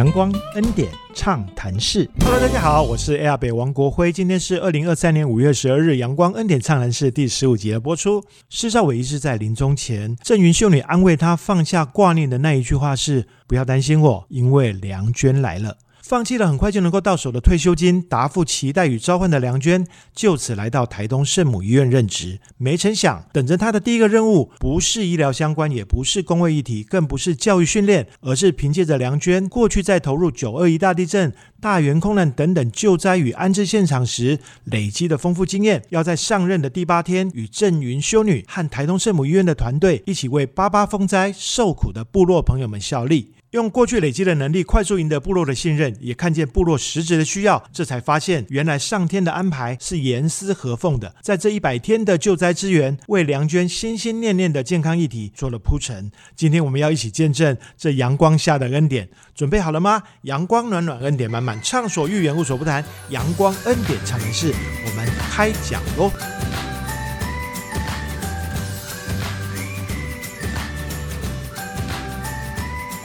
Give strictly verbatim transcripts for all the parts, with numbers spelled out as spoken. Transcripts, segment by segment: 阳光恩典畅谈室 Hello 大家好，我是 A R 北王国辉，今天是二零二三年五月十二日，阳光恩典畅谈室第十五集的播出。施肇伟医师在临终前，郑云秀女安慰他放下挂念的那一句话是：不要担心我，因为梁娟来了。放弃了很快就能够到手的退休金，答复期待与召唤的梁娟就此来到台东圣母医院任职。没成想，等着她的第一个任务不是医疗相关，也不是公卫议题，更不是教育训练，而是凭借着梁娟过去在投入九二一大地震、大员空难等等救灾与安置现场时累积的丰富经验，要在上任的第八天与郑云修女和台东圣母医院的团队一起为八八风灾受苦的部落朋友们效力。用过去累积的能力快速赢得部落的信任，也看见部落实质的需要，这才发现原来上天的安排是严丝合缝的。在这一百天的救灾支援，为梁娟心心念念的健康议题做了铺陈。今天我们要一起见证这阳光下的恩典，准备好了吗？阳光暖暖，恩典满满，畅所欲言，无所不谈。阳光恩典畅谈室，我们开讲咯。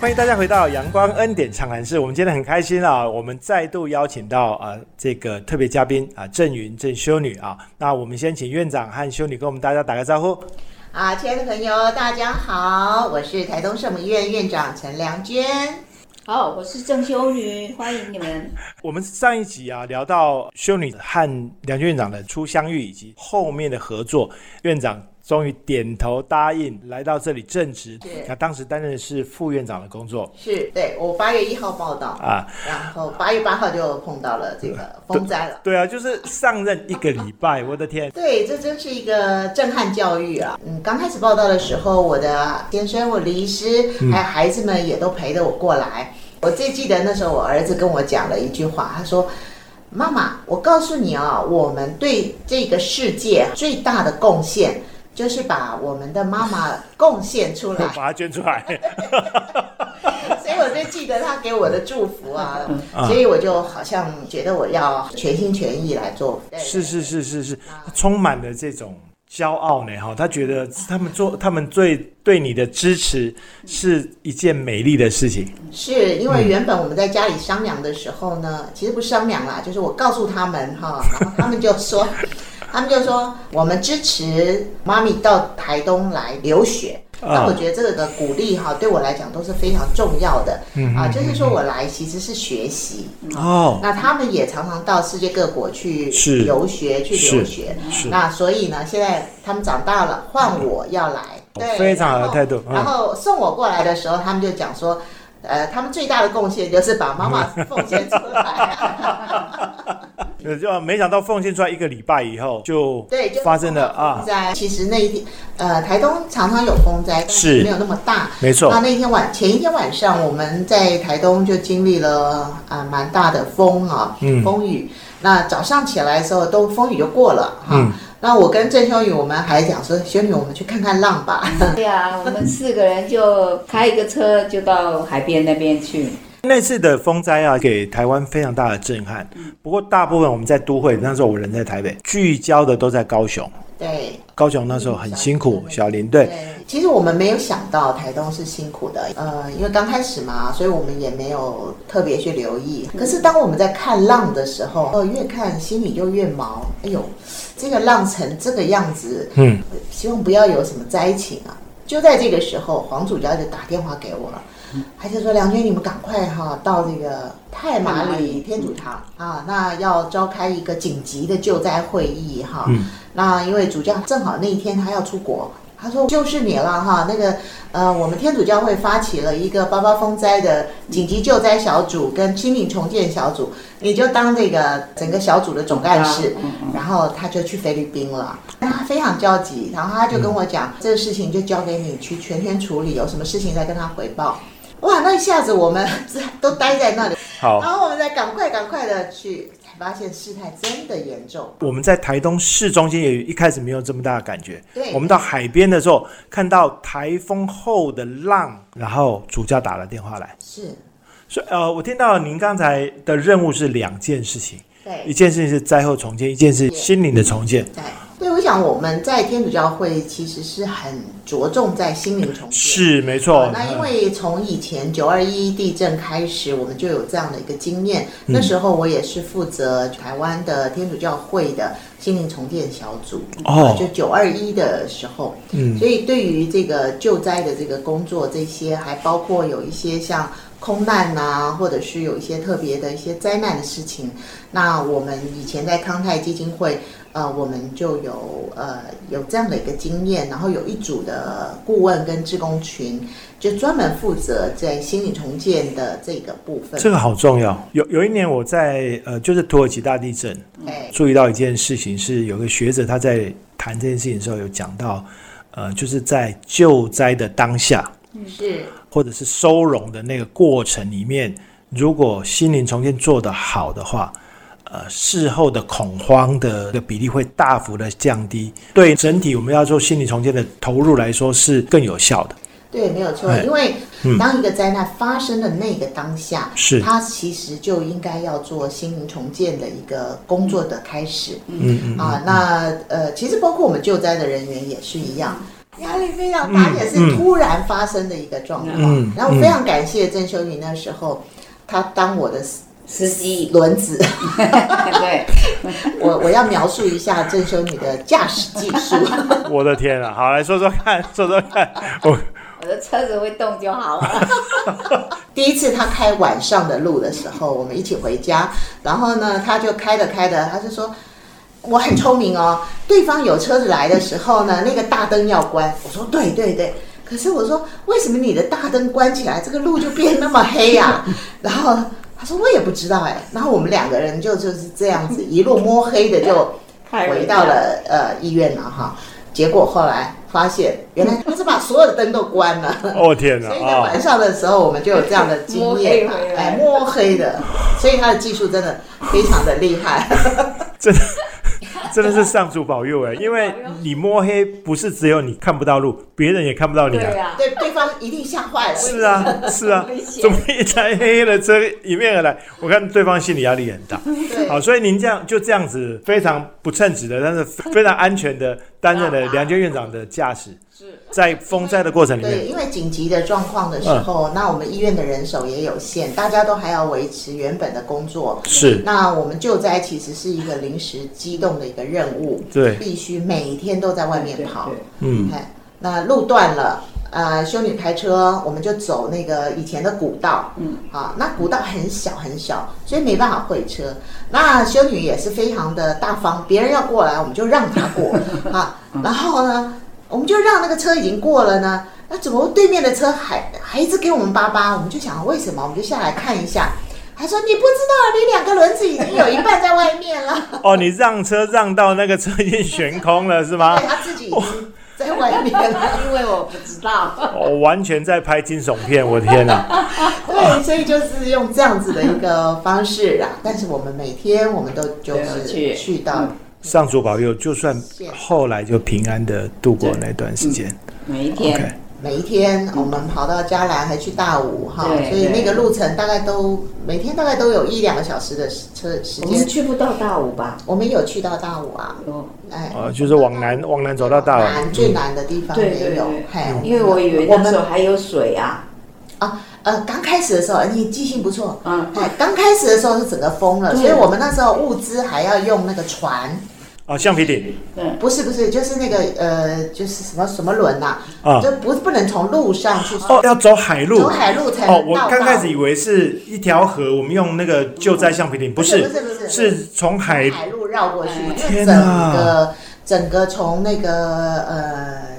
欢迎大家回到阳光恩典畅谈室，我们今天很开心啊，我们再度邀请到啊这个特别嘉宾啊郑云郑修女啊，那我们先请院长和修女跟我们大家打个招呼。啊，亲爱的朋友，大家好，我是台东圣母医院院长陈梁娟。好，我是郑修女，欢迎你们。我们上一集啊聊到修女和梁娟院长的初相遇以及后面的合作，院长终于点头答应来到这里正职，他当时担任是副院长的工作。是，对，我八月一号报到啊，然后八月八号就碰到了这个风灾了。对, 对啊，就是上任一个礼拜，我的天！对，这真是一个震撼教育啊！嗯，刚开始报到的时候，我的先生、我李医师还有孩子们也都陪着我过来。嗯、我最记得那时候，我儿子跟我讲了一句话，他说：“妈妈，我告诉你啊，我们对这个世界最大的贡献。”就是把我们的妈妈贡献出来，把她捐出来。所以我就记得她给我的祝福啊，所以我就好像觉得我要全心全意来做。是是是是是，充满了这种骄傲呢哈，他觉得他们做他们最。对你的支持是一件美丽的事情，是因为原本我们在家里商量的时候呢，嗯、其实不商量啦，就是我告诉他们哈，然后他们就说，他们就说我们支持妈咪到台东来留学。那、哦、我觉得这个鼓励哈，对我来讲都是非常重要的。嗯啊，就是说我来其实是学习哦、嗯。那他们也常常到世界各国去游学去留学，那所以呢，现在他们长大了，换我要来。嗯对，非常好的态度。然 后,、嗯、然后送我过来的时候，他们就讲说，呃，他们最大的贡献就是把妈妈奉献出来。就没想到奉献出来一个礼拜以后就发生了啊！其实那一天，呃，台东常常有风灾，但是没有那么大，没错。那那天晚前一天晚上，我们在台东就经历了啊、呃、蛮大的风啊、嗯，风雨。那早上起来的时候，都风雨就过了哈。嗯那我跟郑修女，我们还讲说，修女，我们去看看浪吧。对啊，我们四个人就开一个车，就到海边那边去。那次的风灾啊，给台湾非常大的震撼。不过大部分我们在都会，那时候我人在台北，聚焦的都在高雄。对，高雄那时候很辛苦，小林 对, 对。其实我们没有想到台东是辛苦的，呃，因为刚开始嘛，所以我们也没有特别去留意。可是当我们在看浪的时候，呃，越看心里就越毛，哎呦。这个浪成这个样子，嗯，希望不要有什么灾情啊！就在这个时候，黄主教就打电话给我了，他就说：“梁娟，你们赶快哈到这个太麻里天主堂啊，那要召开一个紧急的救灾会议哈。嗯、那因为主教正好那一天他要出国，他说就是你了哈。那个呃，我们天主教会发起了一个八八风灾的紧急救灾小组跟心灵重建小组。”你就当这个整个小组的总干事，然后他就去菲律宾了。他非常焦急，然后他就跟我讲，这个事情就交给你去全权处理，有什么事情再跟他回报。哇，那一下子我们都待在那里，好，然后我们再赶快赶快的去。发现事态真的严重。我们在台东市中心也一开始没有这么大的感觉。对，我们到海边的时候，看到台风后的浪，然后主教打了电话来。是，所以呃，我听到您刚才的任务是两件事情。对，一件事情是灾后重建，一件是心灵的重建。对。对我想我们在天主教会其实是很着重在心灵重建，是没错、嗯、那因为从以前九二一地震开始我们就有这样的一个经验、嗯、那时候我也是负责台湾的天主教会的心灵重建小组、哦、就九二一的时候、嗯、所以对于这个救灾的这个工作，这些还包括有一些像空难啊，或者是有一些特别的一些灾难的事情，那我们以前在康泰基金会呃，我们就有呃有这样的一个经验，然后有一组的顾问跟志工群，就专门负责在心理重建的这个部分。这个好重要。有有一年我在呃，就是土耳其大地震，注意到一件事情是，有个学者他在谈这件事情的时候有讲到，呃，就是在救灾的当下，是或者是收容的那个过程里面，如果心灵重建做得好的话。呃，事后的恐慌的比例会大幅的降低，对整体我们要做心理重建的投入来说是更有效的。对，没有错，因为当一个灾难发生的那个当下，是、嗯、它其实就应该要做心灵重建的一个工作的开始。嗯嗯啊，那呃，其实包括我们救灾的人员也是一样。压力非常大，也是突然发生的一个状况。嗯嗯、然后非常感谢郑修云那时候，他当我的。司机轮子对我我要描述一下郑修女的驾驶技术我的天啊，好，来说说看说说看我我的车子会动就好了第一次他开晚上的路的时候，我们一起回家，然后呢他就开着开着他就说我很聪明哦，对方有车子来的时候呢那个大灯要关，我说对对对，可是我说为什么你的大灯关起来这个路就变那么黑啊然后他说我也不知道哎、欸，然后我们两个人就就是这样子一路摸黑的就回到了呃医院了哈。结果后来发现，原来他是把所有的灯都关了。哦天哪！所以在晚上的时候，我们就有这样的经验，哎，摸黑的，所以他的技术真的非常的厉害。真的真的是上主保佑哎，因为你摸黑不是只有你看不到路，别人也看不到你啊。对啊，对，对方一定吓坏了。是啊，是啊，怎么一台黑黑的车迎面而来？我看对方心理压力很大。好，所以您这样就这样子非常不称职的，但是非常安全的担任了梁娟院长的驾驶。在风灾的过程里面，对，因为紧急的状况的时候、嗯，那我们医院的人手也有限，大家都还要维持原本的工作。是，那我们救灾其实是一个临时机动的一个任务，对，必须每天都在外面跑。嗯，那路断了，呃，修女开车，我们就走那个以前的古道。嗯，啊，那古道很小很小，所以没办法会车。那修女也是非常的大方，别人要过来，我们就让她过啊。然后呢？我们就让那个车已经过了呢，那怎么对面的车还还一直给我们巴巴？我们就想为什么？我们就下来看一下。他说：“你不知道，你两个轮子已经有一半在外面了。”哦，你让车让到那个车已经悬空了是吗？对，他自己已经在外面了，因为我不知道。我、哦、完全在拍惊悚片，我的天哪！对，所以就是用这样子的一个方式啦。但是我们每天我们都就是去到。嗯，上主保佑，就算后来就平安的度过那段时间、嗯、每一天、okay、每一天我们跑到嘉兰还去大武哈，所以那个路程大概都每天大概都有一两个小时的车时间。我们去不到大武吧？我们有去到大武啊、哦哎呃、就是往南往南走到大武南、嗯、最南的地方也有。对对对、嗯、因为我以为那时候还有水啊啊呃，刚开始的时候，你记性不错。嗯，哎，刚开始的时候是整个封了，所以我们那时候物资还要用那个船。哦，橡皮艇。嗯，不是不是，就是那个呃，就是什么什么轮呐、啊，啊、嗯，就不不能从路上去。哦，要走海路。走海路才能到。哦，我刚开始以为是一条河，我们用那个救灾橡皮艇，不是不是不是，是从海海路绕过去，就整个整个从那个呃。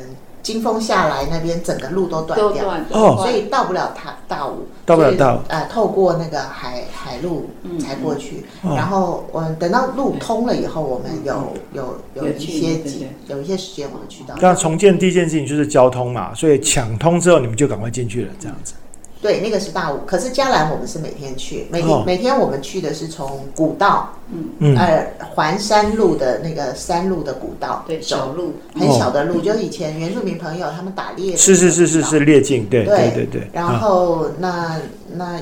金峰下来那边整个路都断掉，哦，所以到不了大武，到不了大武，呃，透过那个海海路才过去。嗯嗯、然后我们等到路通了以后，我们有、嗯、有有一些有一些时间我们去到。那重建第一件事情就是交通嘛，所以抢通之后你们就赶快进去了，这样子。对，那个是大武，可是嘉兰我们是每天去，每天、哦、每天我们去的是从古道，嗯，呃，环山路的那个山路的古道，对，小路，很小的路，哦、就是以前原住民朋友他们打猎的，是是是是是猎径，对对对对。然后、啊、那那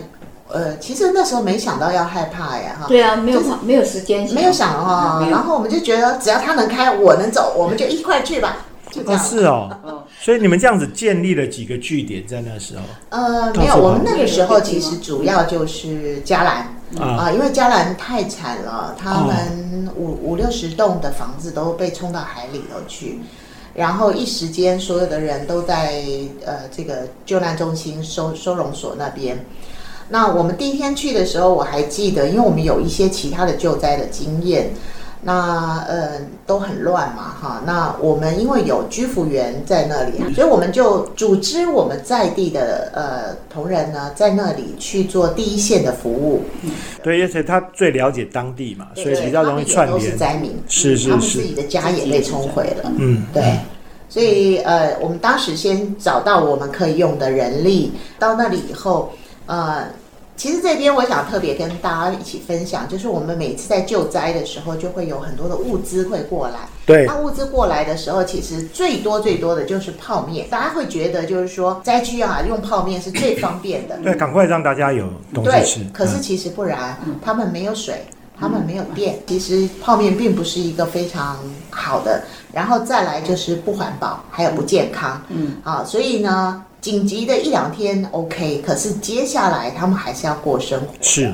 呃，其实那时候没想到要害怕呀，哈。对啊，没有、就是、没有时间，没有想哦、嗯有。然后我们就觉得只要他能开，我能走，我们就一块去吧，就这样、哦。是哦，所以你们这样子建立了几个据点在那时候？呃，没有，我们那个时候其实主要就是嘉兰。啊、嗯，因为嘉兰太惨了，他们五、哦、五六十栋的房子都被冲到海里头去，然后一时间所有的人都在呃这个救难中心收收容所那边。那我们第一天去的时候，我还记得，因为我们有一些其他的救灾的经验，那呃都很乱嘛哈。那我们因为有居服员在那里，所以我们就组织我们在地的呃同仁呢，在那里去做第一线的服务。对，而且他最了解当地嘛，所以比较容易串联。都是灾民，是是是，他们自己的家也被冲毁了。嗯，对。所以呃，我们当时先找到我们可以用的人力，到那里以后。呃，其实这边我想特别跟大家一起分享，就是我们每次在救灾的时候，就会有很多的物资会过来。对，那物资过来的时候，其实最多最多的就是泡面。大家会觉得就是说灾区啊，用泡面是最方便的，对，赶快让大家有东西吃。对，可是其实不然，嗯、他们没有水。他们没有电，其实泡面并不是一个非常好的，然后再来就是不环保，还有不健康，嗯啊，所以呢，紧急的一两天 OK， 可是接下来他们还是要过生活，是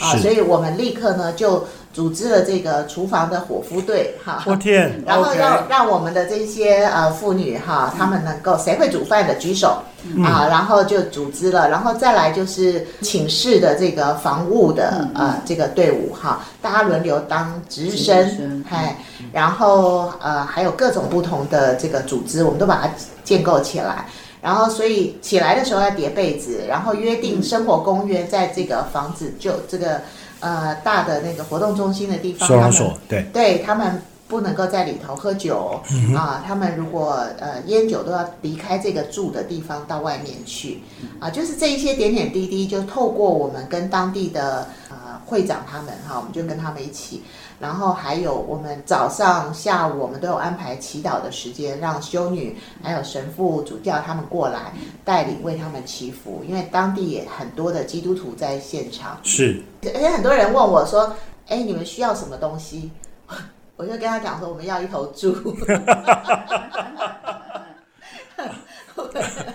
啊，所以我们立刻呢就组织了这个厨房的伙夫队哈，我天，然后要 okay， 让我们的这些呃妇女哈，她们能够谁会煮饭的举手。嗯、啊，然后就组织了，然后再来就是请示的这个防务的、嗯、呃这个队伍哈，大家轮流当值日生，哎、嗯，然后呃还有各种不同的这个组织，我们都把它建构起来。然后所以起来的时候要叠被子，然后约定生活公约在这个房子就这个呃大的那个活动中心的地方，收容所，对，对他们。不能够在里头喝酒、嗯、啊！他们如果呃烟酒都要离开这个住的地方到外面去啊，就是这一些点点滴滴，就透过我们跟当地的呃会长他们哈、啊，我们就跟他们一起，然后还有我们早上、下午我们都有安排祈祷的时间，让修女还有神父、主教他们过来带领为他们祈福，因为当地也很多的基督徒在现场，是，而且很多人问我说：“哎，你们需要什么东西？”我就跟他讲说，我们要一头猪。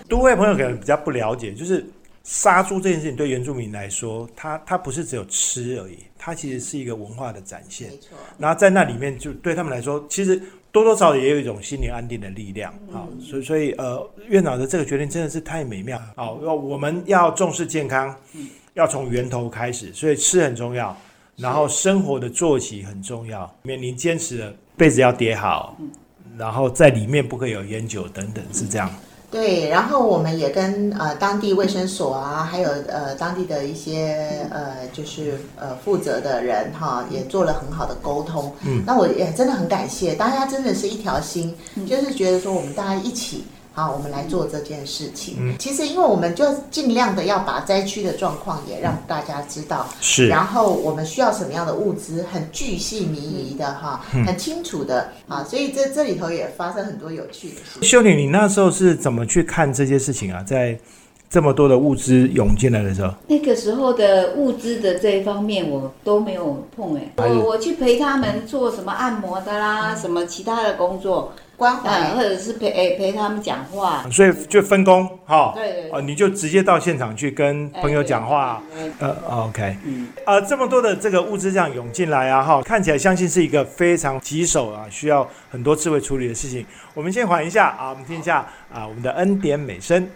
都会朋友可能比较不了解，就是杀猪这件事情对原住民来说，它它不是只有吃而已，它其实是一个文化的展现。没错。然后在那里面，就对他们来说，其实多多少少也有一种心灵安定的力量啊、嗯哦。所以所以呃，院长的这个决定真的是太美妙啊、哦！我们要重视健康，嗯、要从源头开始，所以吃很重要。然后生活的作息很重要，你坚持了被子要叠好、嗯，然后在里面不可以有烟酒等等，是这样。对，然后我们也跟呃当地卫生所啊，还有呃当地的一些呃就是呃负责的人哈，也做了很好的沟通。嗯，那我也真的很感谢大家，真的是一条心、嗯，就是觉得说我们大家一起。好，我们来做这件事情、嗯、其实因为我们就尽量的要把灾区的状况也让大家知道，是，然后我们需要什么样的物资，很巨细靡遗的哈、嗯，很清楚的、啊、所以 这, 这里头也发生很多有趣的事情。秀女，你那时候是怎么去看这些事情啊？在这么多的物资涌进来的时候，那个时候的物资的这一方面我都没有碰、欸、我, 我去陪他们做什么按摩的啦、嗯、什么其他的工作关怀、嗯，或者是 陪,、欸、陪他们讲话，所以就分工哈、哦。对 对, 對、呃，你就直接到现场去跟朋友讲话。欸、呃 ，OK， 嗯，啊、呃，这么多的这个物资这样涌进来啊，哈，看起来相信是一个非常棘手啊，需要很多智慧处理的事情。我们先缓一下啊，我们听一下啊，我们的恩典美声。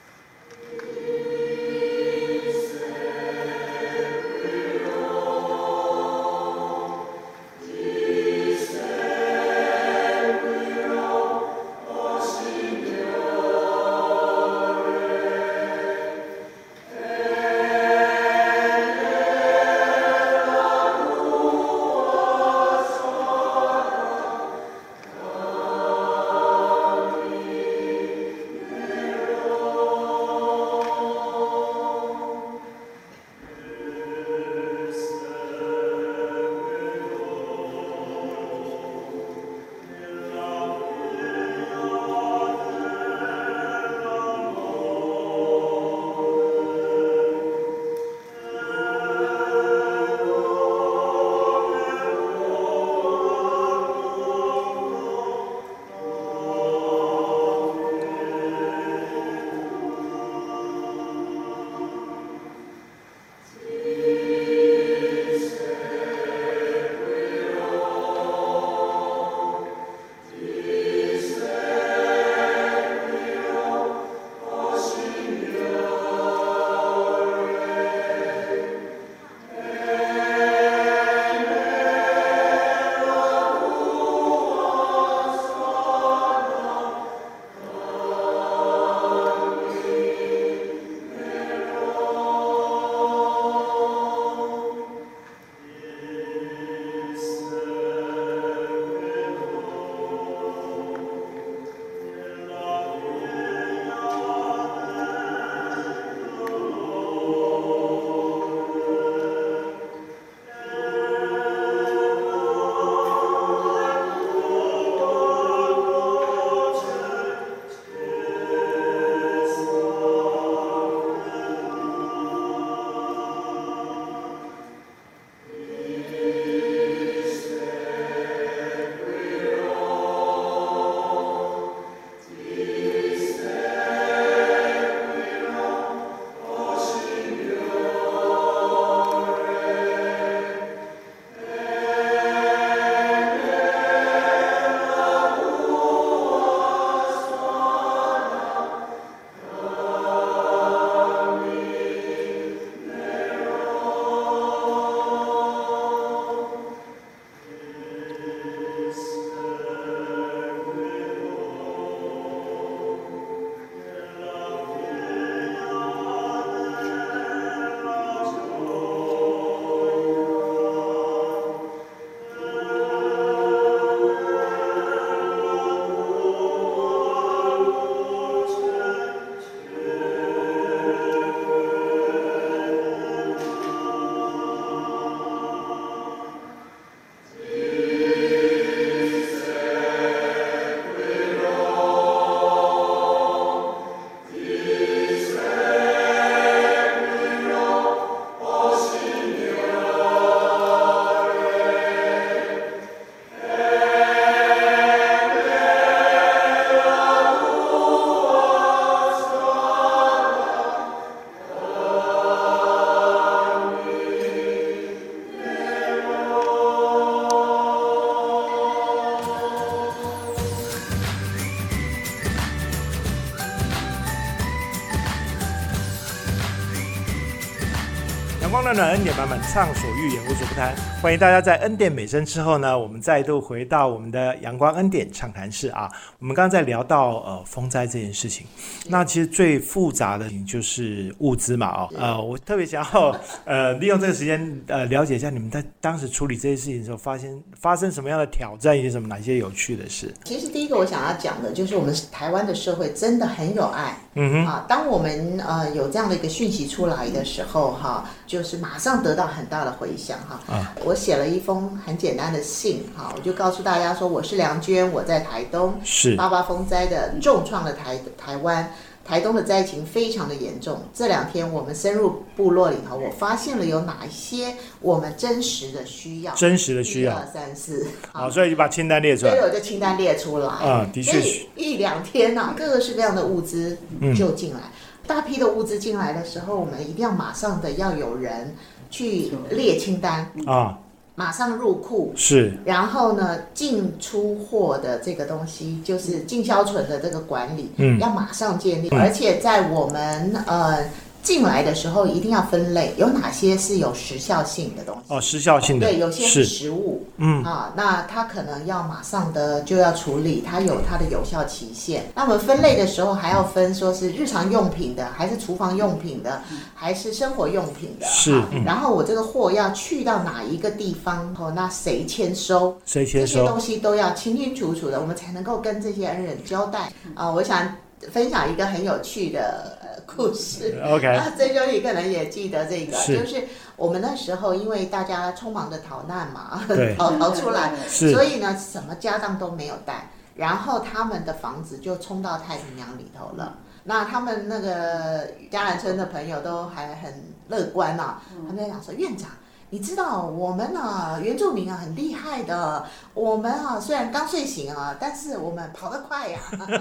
浪的恩典满满，畅所欲言，无所不谈。欢迎大家在恩典美声之后呢，我们再度回到我们的阳光恩典畅谈室啊。我们刚才聊到呃风灾这件事情，那其实最复杂的就是物资嘛哦。呃，我特别想要呃利用这个时间呃了解一下你们在当时处理这些事情的时候，发现发生什么样的挑战，以及什么哪些有趣的事。其实第一个我想要讲的就是我们台湾的社会真的很有爱。嗯哼啊，当我们呃有这样的一个讯息出来的时候哈、啊，就是马上得到很大的回响哈、啊啊。我写了一封很简单的信哈、啊，我就告诉大家说，我是梁娟，我在台东，是八八风灾的重创了台台湾，台东的灾情非常的严重。这两天我们深入部落里头，我发现了有哪一些我们真实的需要，真实的需要，一二三四，好，所以就把清单列出来，所以我就清单列出来啊，的确，一两天呢、啊，各个式各样的物资就进来。嗯，大批的物资进来的时候，我们一定要马上的要有人去列清单啊，马上入库是，然后呢，进出货的这个东西就是进销存的这个管理，嗯，要马上建立，而且在我们呃。进来的时候一定要分类，有哪些是有时效性的东西？哦，时效性的，对，有些是食物，嗯啊，那它可能要马上的就要处理，它有它的有效期限。那我们分类的时候还要分，说是日常用品的，还是厨房用品的，还是生活用品的？是。嗯、然后我这个货要去到哪一个地方？哦，那谁签收？谁签收？这些东西都要清清楚楚的，我们才能够跟这些恩人交代啊！我想分享一个很有趣的故事 ，OK， 啊，这就你可能也记得这个，是就是我们那时候因为大家匆忙的逃难嘛，逃逃出来，所以呢什么家当都没有带，然后他们的房子就冲到太平洋里头了。那他们那个嘉南村的朋友都还很乐观啊，他们在讲说院长。你知道我们啊，原住民啊很厉害的。我们啊虽然刚睡醒啊，但是我们跑得快呀、啊，这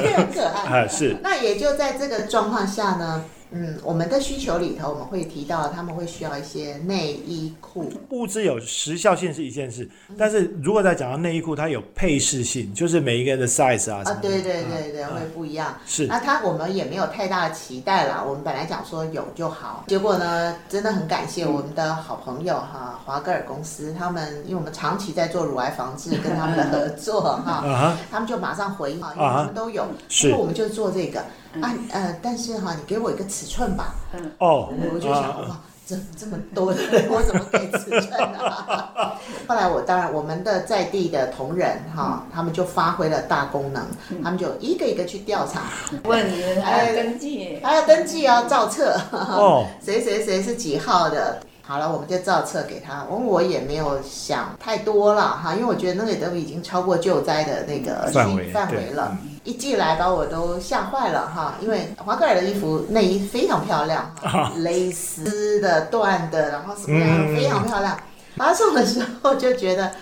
个很可爱、啊。是。那也就在这个状况下呢，嗯，我们的需求里头，我们会提到他们会需要一些内衣裤。物资有时效性是一件事，但是如果再讲到内衣裤，它有配饰性，就是每一个人的 size 啊什么的。啊，对对对对，啊、会不一样。是。那它我们也没有太大的期待啦，我们本来讲说有就好，结果呢，真的很感谢我们的好朋友哈，华格尔公司，他们因为我们长期在做乳癌防治，跟他们的合作哈、啊，他们就马上回应啊，因为他们都有，所以我们就做这个。啊呃，但是哈，你给我一个尺寸吧。嗯。哦。我就想，哇、啊，这这么多的人，我怎么给尺寸啊？后来我当然，我们的在地的同仁哈，他们就发挥了大功能，嗯、他们就一个一个去调查，问人还要登记，还要登记要照册。哦。谁谁谁是几号的？好了，我们就照册给他。我我也没有想太多了哈，因为我觉得那个都已经超过救灾的那个范围范围了。一寄来把我都吓坏了哈，因为华格尔的衣服内衣非常漂亮，蕾丝的、缎的，然后什么样的非常漂亮。发送的时候就觉得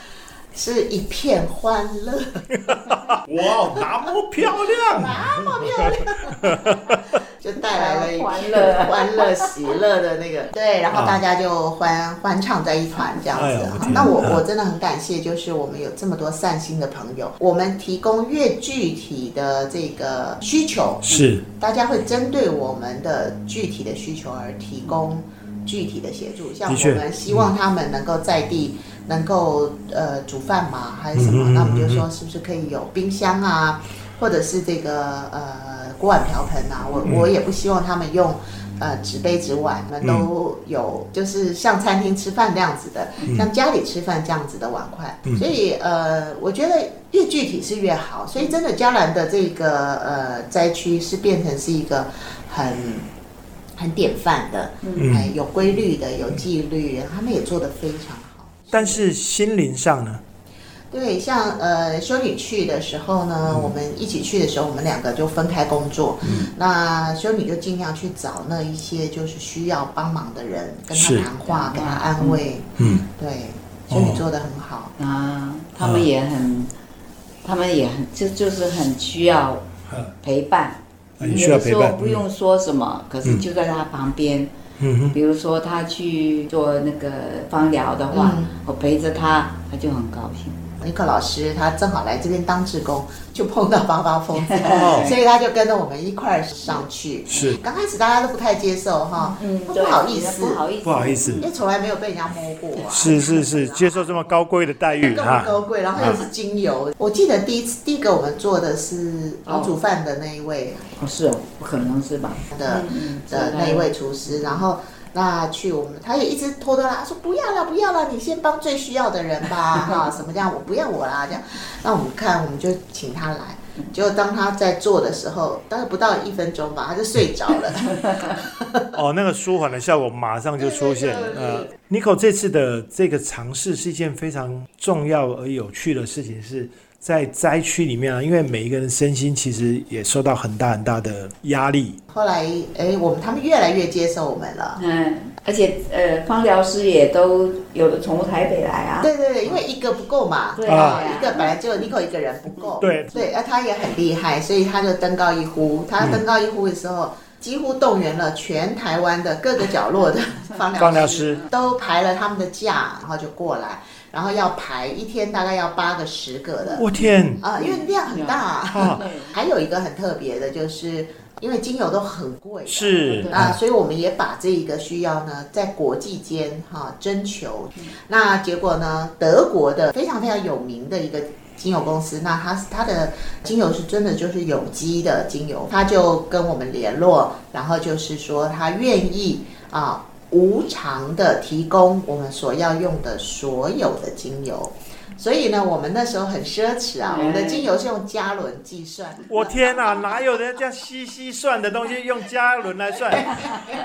是一片欢乐，哇，那么漂亮，那么漂亮，就带来了一片欢乐、喜乐的那个，对，然后大家就欢欢唱在一团这样子哈、哎。那我我真的很感谢，就是我们有这么多善心的朋友，我们提供越具体的这个需求，是大家会针对我们的具体的需求而提供具体的协助，像我们希望他们能够在地。能够呃煮饭嘛还是什么、嗯？那我们就说是不是可以有冰箱啊，嗯、或者是这个呃锅碗瓢盆啊？我、嗯、我也不希望他们用呃纸杯纸碗，我们都有、嗯、就是像餐厅吃饭那样子的、嗯，像家里吃饭这样子的碗筷。嗯、所以呃，我觉得越具体是越好。所以真的嘉南的这个呃灾区是变成是一个很。很典范的，嗯，哎、有规律的，有纪律，他们也做得非常好。但是心灵上呢？对，像呃修女去的时候呢、嗯，我们一起去的时候，我们两个就分开工作。嗯、那修女就尽量去找那一些就是需要帮忙的人，跟他谈话，给他安慰。嗯，对，修女做得很好、哦、啊，他们也很，他们也很，就就是很需要陪伴。有时候不用说什么、嗯、可是就在他旁边、嗯、比如说他去做那个芳疗的话、嗯、我陪着他他就很高兴、尼克老师他正好来这边当志工，就碰到八八风灾、哦、所以他就跟着我们一块上去。是，刚开始大家都不太接受哈，嗯，不好意思，不好意思，不好意思，因为从来没有被人家摸过啊。是是是，接受这么高贵的待遇，这么高贵，然后又是精油。啊、我记得第一次第一个我们做的是老煮饭的那一位，哦是哦，不可能是吧？的、嗯、的那一位厨师，然后。那去我们，他也一直拖拖拉，说不要了，不要了，你先帮最需要的人吧，哈，什么这样，我不要我啦，这样。那我们看，我们就请他来。结果当他在做的时候，大概不到一分钟吧，他就睡着了。哦，那个舒缓的效果马上就出现。呃 ，Nico 这次的这个尝试是一件非常重要而有趣的事情，是。在灾区里面啊，因为每一个人身心其实也受到很大很大的压力。后来，哎，我们他们越来越接受我们了。嗯，而且呃，芳疗师也都有的从台北来啊。对对对，因为一个不够嘛，对啊，一个本来就 Nico 一个人不够。对对，啊，他也很厉害，所以他就登高一呼。他登高一呼的时候。嗯，几乎动员了全台湾的各个角落的芳疗师，都排了他们的假，然后就过来，然后要排一天大概要八个十个的。我天啊、呃，因为量很大、啊。还有一个很特别的就是，因为精油都很贵，是啊、呃，所以我们也把这一个需要呢，在国际间哈、啊、征求。那结果呢，德国的非常非常有名的一个。精油公司，那它它的精油是真的就是有机的精油，他就跟我们联络，然后就是说他愿意啊、呃、无偿的提供我们所要用的所有的精油。所以呢，我们那时候很奢侈啊，我们的精油是用加仑计算的。我天哪、啊，哪有人这样稀稀算的东西用加仑来算？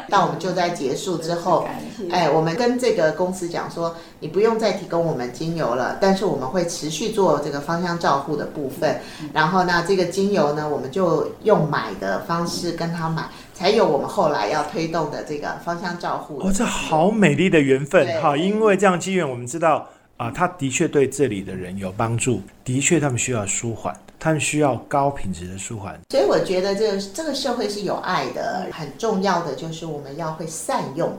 那我们就在结束之后，哎，我们跟这个公司讲说，你不用再提供我们精油了，但是我们会持续做这个芳香照护的部分。然后呢，这个精油呢，我们就用买的方式跟他买。才有我们后来要推动的这个芳香照护。哦，这好美丽的缘分哈！因为这样机缘，我们知道。啊，他的确对这里的人有帮助，的确他们需要舒缓，他们需要高品质的舒缓。所以我觉得这个这个社会是有爱的，很重要的就是我们要会善用。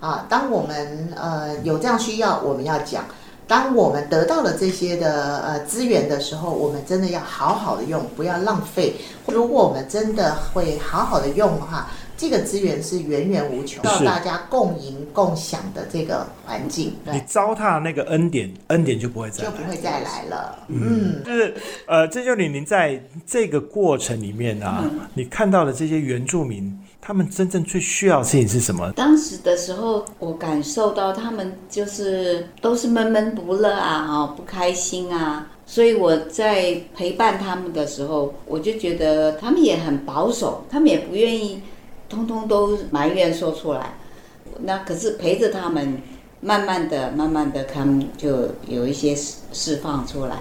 啊，当我们呃有这样需要，我们要讲；当我们得到了这些的呃资源的时候，我们真的要好好的用，不要浪费。如果我们真的会好好的用的话，这个资源是源源无穷，到大家共赢共享的这个环境。你糟蹋那个恩典，恩典就不会再来，就不会再来了。嗯，嗯就是呃，郑秀玲，您在这个过程里面啊、嗯，你看到的这些原住民，他们真正最需要的事情是什么？当时的时候，我感受到他们就是都是闷闷不乐啊，哦，不开心啊。所以我在陪伴他们的时候，我就觉得他们也很保守，他们也不愿意。通通都埋怨说出来，那可是陪着他们，慢慢的、慢慢的，他们就有一些释放出来。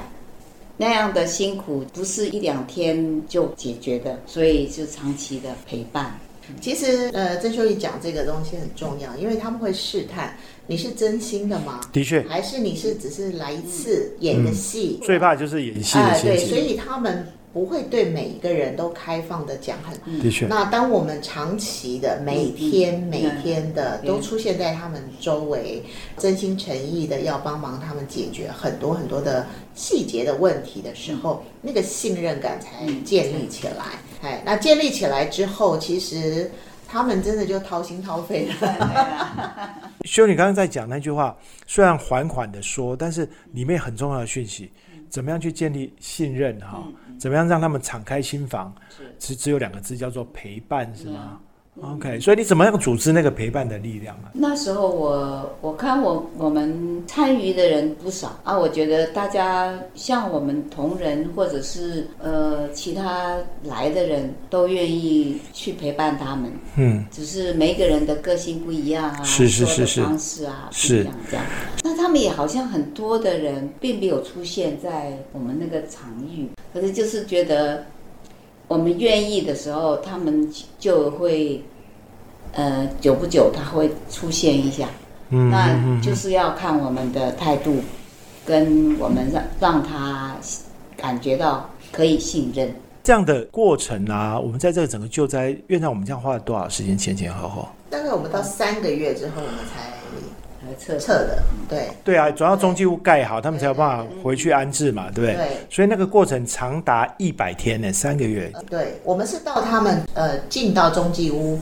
那样的辛苦不是一两天就解决的，所以就长期的陪伴。其实，呃，郑秀怡讲这个东西很重要，因为他们会试探你是真心的吗？的确，还是你是只是来一次、嗯、演个戏？最怕就是演戏的心情、呃、对，所以他们。不会对每一个人都开放的讲很，的确。那当我们长期的每天每天的都出现在他们周围，真心诚意的要帮忙他们解决很多很多的细节的问题的时候，那个信任感才建立起来。哎，那建立起来之后，其实他们真的就掏心掏肺了。修，你刚刚在讲那句话，虽然缓缓的说，但是里面很重要的讯息。怎么样去建立信任哈、嗯嗯？怎么样让他们敞开心房？只只有两个字叫做陪伴，是吗、嗯、？OK， 所以你怎么样组织那个陪伴的力量啊？那时候我我看我我们参与的人不少啊，我觉得大家像我们同仁或者是呃其他来的人都愿意去陪伴他们，嗯，只是每一个人的个性不一样啊，是是是是，方式啊是这样这样。那他们也好像很多的人并没有出现在我们那个场域，可是就是觉得我们愿意的时候，他们就会，呃，久不久他会出现一下，嗯、那就是要看我们的态度，跟我们让让他感觉到可以信任。这样的过程啊，我们在这个整个救灾，院长我们这样花了多少时间？前前后后？大概我们到三个月之后，我们才。撤撤的，对对啊，主要中继屋盖好，他们才有办法回去安置嘛，对不对？对，所以那个过程长达一百天呢，三个月。对，我们是到他们呃进到中继屋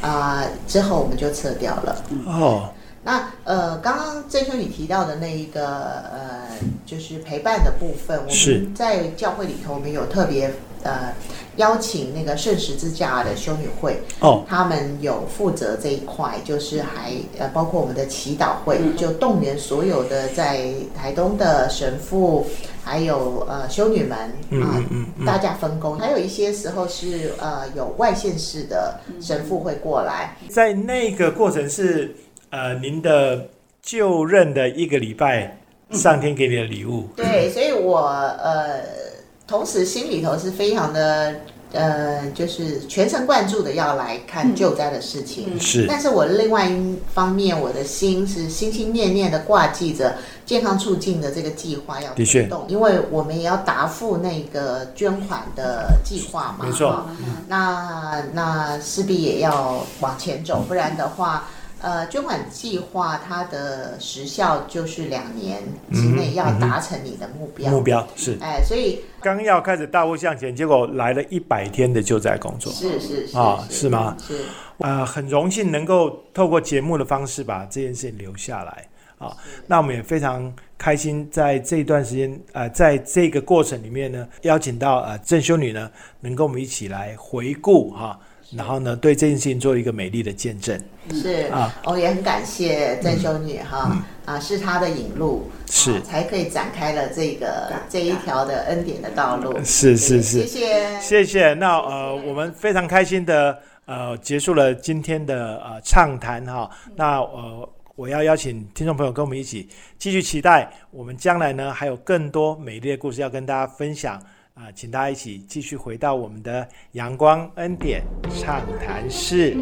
啊、呃、之后，我们就撤掉了。哦，那呃，刚刚郑修女提到的那一个呃，就是陪伴的部分，我们在教会里头，我们有特别呃。邀请那个圣十字架的修女会，哦，他们有负责这一块，就是还呃包括我们的祈祷会，就动员所有的在台东的神父，还有呃修女们啊、呃嗯嗯嗯，大家分工。还有一些时候是呃有外县市的神父会过来。在那个过程是呃您的就任的一个礼拜，上天给你的礼物。嗯、对，所以我呃。同时心里头是非常的呃就是全神贯注的要来看救灾的事情、嗯、是，但是我另外一方面我的心是心心念念的挂记着健康促进的这个计划要推动，因为我们也要答复那个捐款的计划嘛，没错、嗯、那那势必也要往前走，不然的话呃，捐款计划它的时效就是两年之内要达成你的目标，嗯嗯、目标是哎，所以刚要开始大步向前，结果来了一百天的救灾工作，是是是啊、哦，是吗？是啊、呃，很荣幸能够透过节目的方式把这件事情留下来啊、哦。那我们也非常开心，在这段时间啊、呃，在这个过程里面呢，邀请到啊、呃、郑修女呢，能跟我们一起来回顾哈。哦，然后呢，对这件事情做一个美丽的见证。是啊，我、哦、也很感谢郑修女哈、嗯嗯、啊，是她的引路，是、啊、才可以展开了这个这一条的恩典的道路。是是是，谢谢谢谢。那呃谢谢，我们非常开心的呃结束了今天的呃畅谈哈。那呃，我要邀请听众朋友跟我们一起继续期待，我们将来呢还有更多美丽的故事要跟大家分享。啊，请大家一起继续回到我们的阳光恩典畅谈室。